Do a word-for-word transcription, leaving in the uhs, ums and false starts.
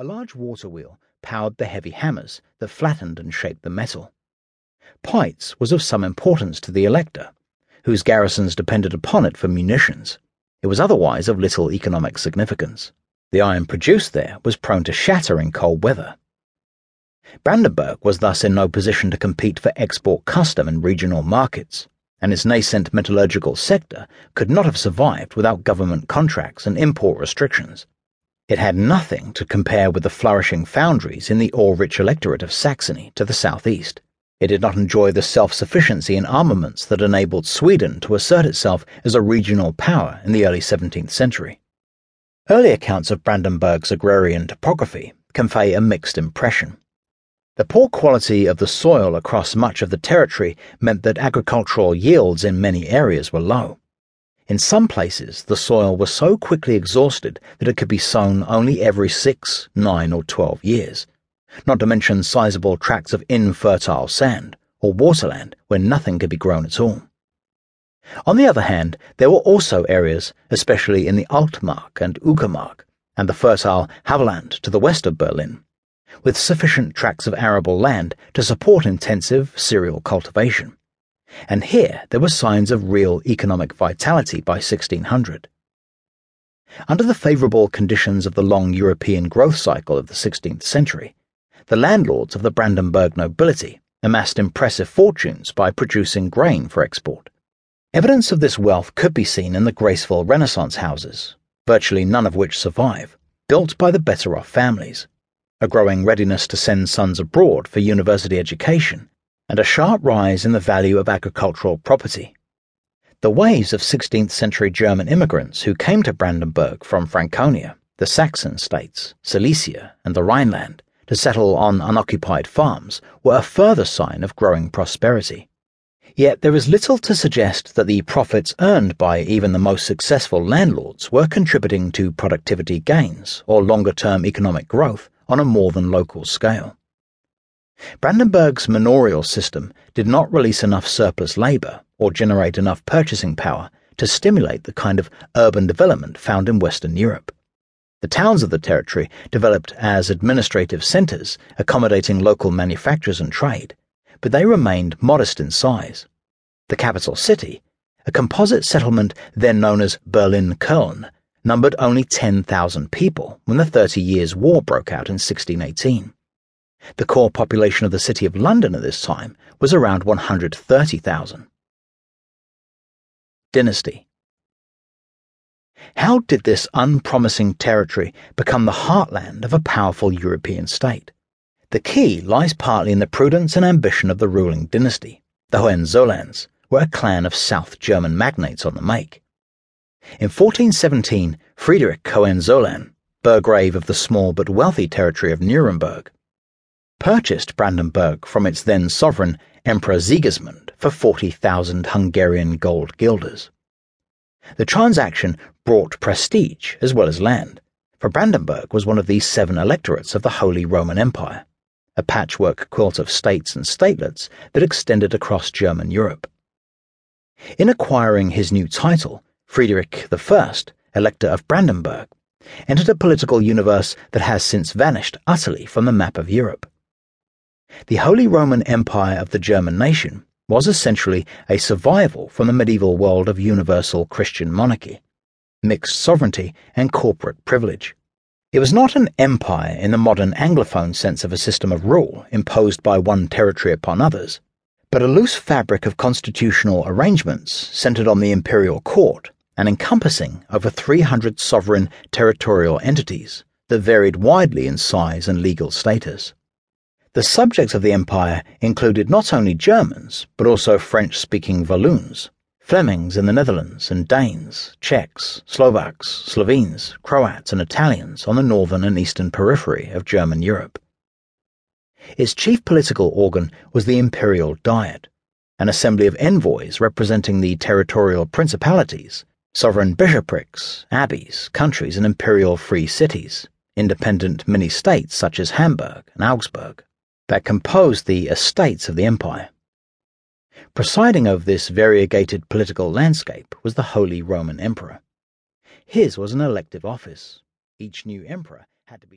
A large water wheel powered the heavy hammers that flattened and shaped the metal. Pites was of some importance to the elector, whose garrisons depended upon it for munitions. It was otherwise of little economic significance. The iron produced there was prone to shatter in cold weather. Brandenburg was thus in no position to compete for export custom in regional markets, and its nascent metallurgical sector could not have survived without government contracts and import restrictions. It had nothing to compare with the flourishing foundries in the ore-rich electorate of Saxony to the southeast. It did not enjoy the self-sufficiency in armaments that enabled Sweden to assert itself as a regional power in the early seventeenth century. Early accounts of Brandenburg's agrarian topography convey a mixed impression. The poor quality of the soil across much of the territory meant that agricultural yields in many areas were low. In some places, the soil was so quickly exhausted that it could be sown only every six, nine, or twelve years, not to mention sizable tracts of infertile sand or waterland where nothing could be grown at all. On the other hand, there were also areas, especially in the Altmark and Uckermark, and the fertile Havelland to the west of Berlin, with sufficient tracts of arable land to support intensive cereal cultivation. And here there were signs of real economic vitality by sixteen hundred. Under the favourable conditions of the long European growth cycle of the sixteenth century, the landlords of the Brandenburg nobility amassed impressive fortunes by producing grain for export. Evidence of this wealth could be seen in the graceful Renaissance houses, virtually none of which survive, built by the better-off families, a growing readiness to send sons abroad for university education, and a sharp rise in the value of agricultural property. The waves of sixteenth century German immigrants who came to Brandenburg from Franconia, the Saxon states, Silesia, and the Rhineland to settle on unoccupied farms were a further sign of growing prosperity. Yet there is little to suggest that the profits earned by even the most successful landlords were contributing to productivity gains or longer-term economic growth on a more than local scale. Brandenburg's manorial system did not release enough surplus labour or generate enough purchasing power to stimulate the kind of urban development found in Western Europe. The towns of the territory developed as administrative centres accommodating local manufactures and trade, but they remained modest in size. The capital city, a composite settlement then known as Berlin-Köln, numbered only ten thousand people when the Thirty Years' War broke out in sixteen eighteen. The core population of the City of London at this time was around one hundred thirty thousand. Dynasty. How did this unpromising territory become the heartland of a powerful European state? The key lies partly in the prudence and ambition of the ruling dynasty. The Hohenzollerns were a clan of South German magnates on the make. In fourteen seventeen, Friedrich Hohenzollern, burgrave of the small but wealthy territory of Nuremberg, purchased Brandenburg from its then sovereign, Emperor Sigismund, for forty thousand Hungarian gold guilders. The transaction brought prestige as well as land, for Brandenburg was one of the seven electorates of the Holy Roman Empire, a patchwork quilt of states and statelets that extended across German Europe. In acquiring his new title, Friedrich the First, Elector of Brandenburg, entered a political universe that has since vanished utterly from the map of Europe. The Holy Roman Empire of the German nation was essentially a survival from the medieval world of universal Christian monarchy, mixed sovereignty, and corporate privilege. It was not an empire in the modern Anglophone sense of a system of rule imposed by one territory upon others, but a loose fabric of constitutional arrangements centered on the imperial court and encompassing over three hundred sovereign territorial entities that varied widely in size and legal status. The subjects of the empire included not only Germans, but also French-speaking Walloons, Flemings in the Netherlands, and Danes, Czechs, Slovaks, Slovenes, Croats, and Italians on the northern and eastern periphery of German Europe. Its chief political organ was the Imperial Diet, an assembly of envoys representing the territorial principalities, sovereign bishoprics, abbeys, countries, and imperial free cities, independent mini-states such as Hamburg and Augsburg, that composed the estates of the empire. Presiding over this variegated political landscape was the Holy Roman Emperor. His was an elective office. Each new emperor had to be chosen.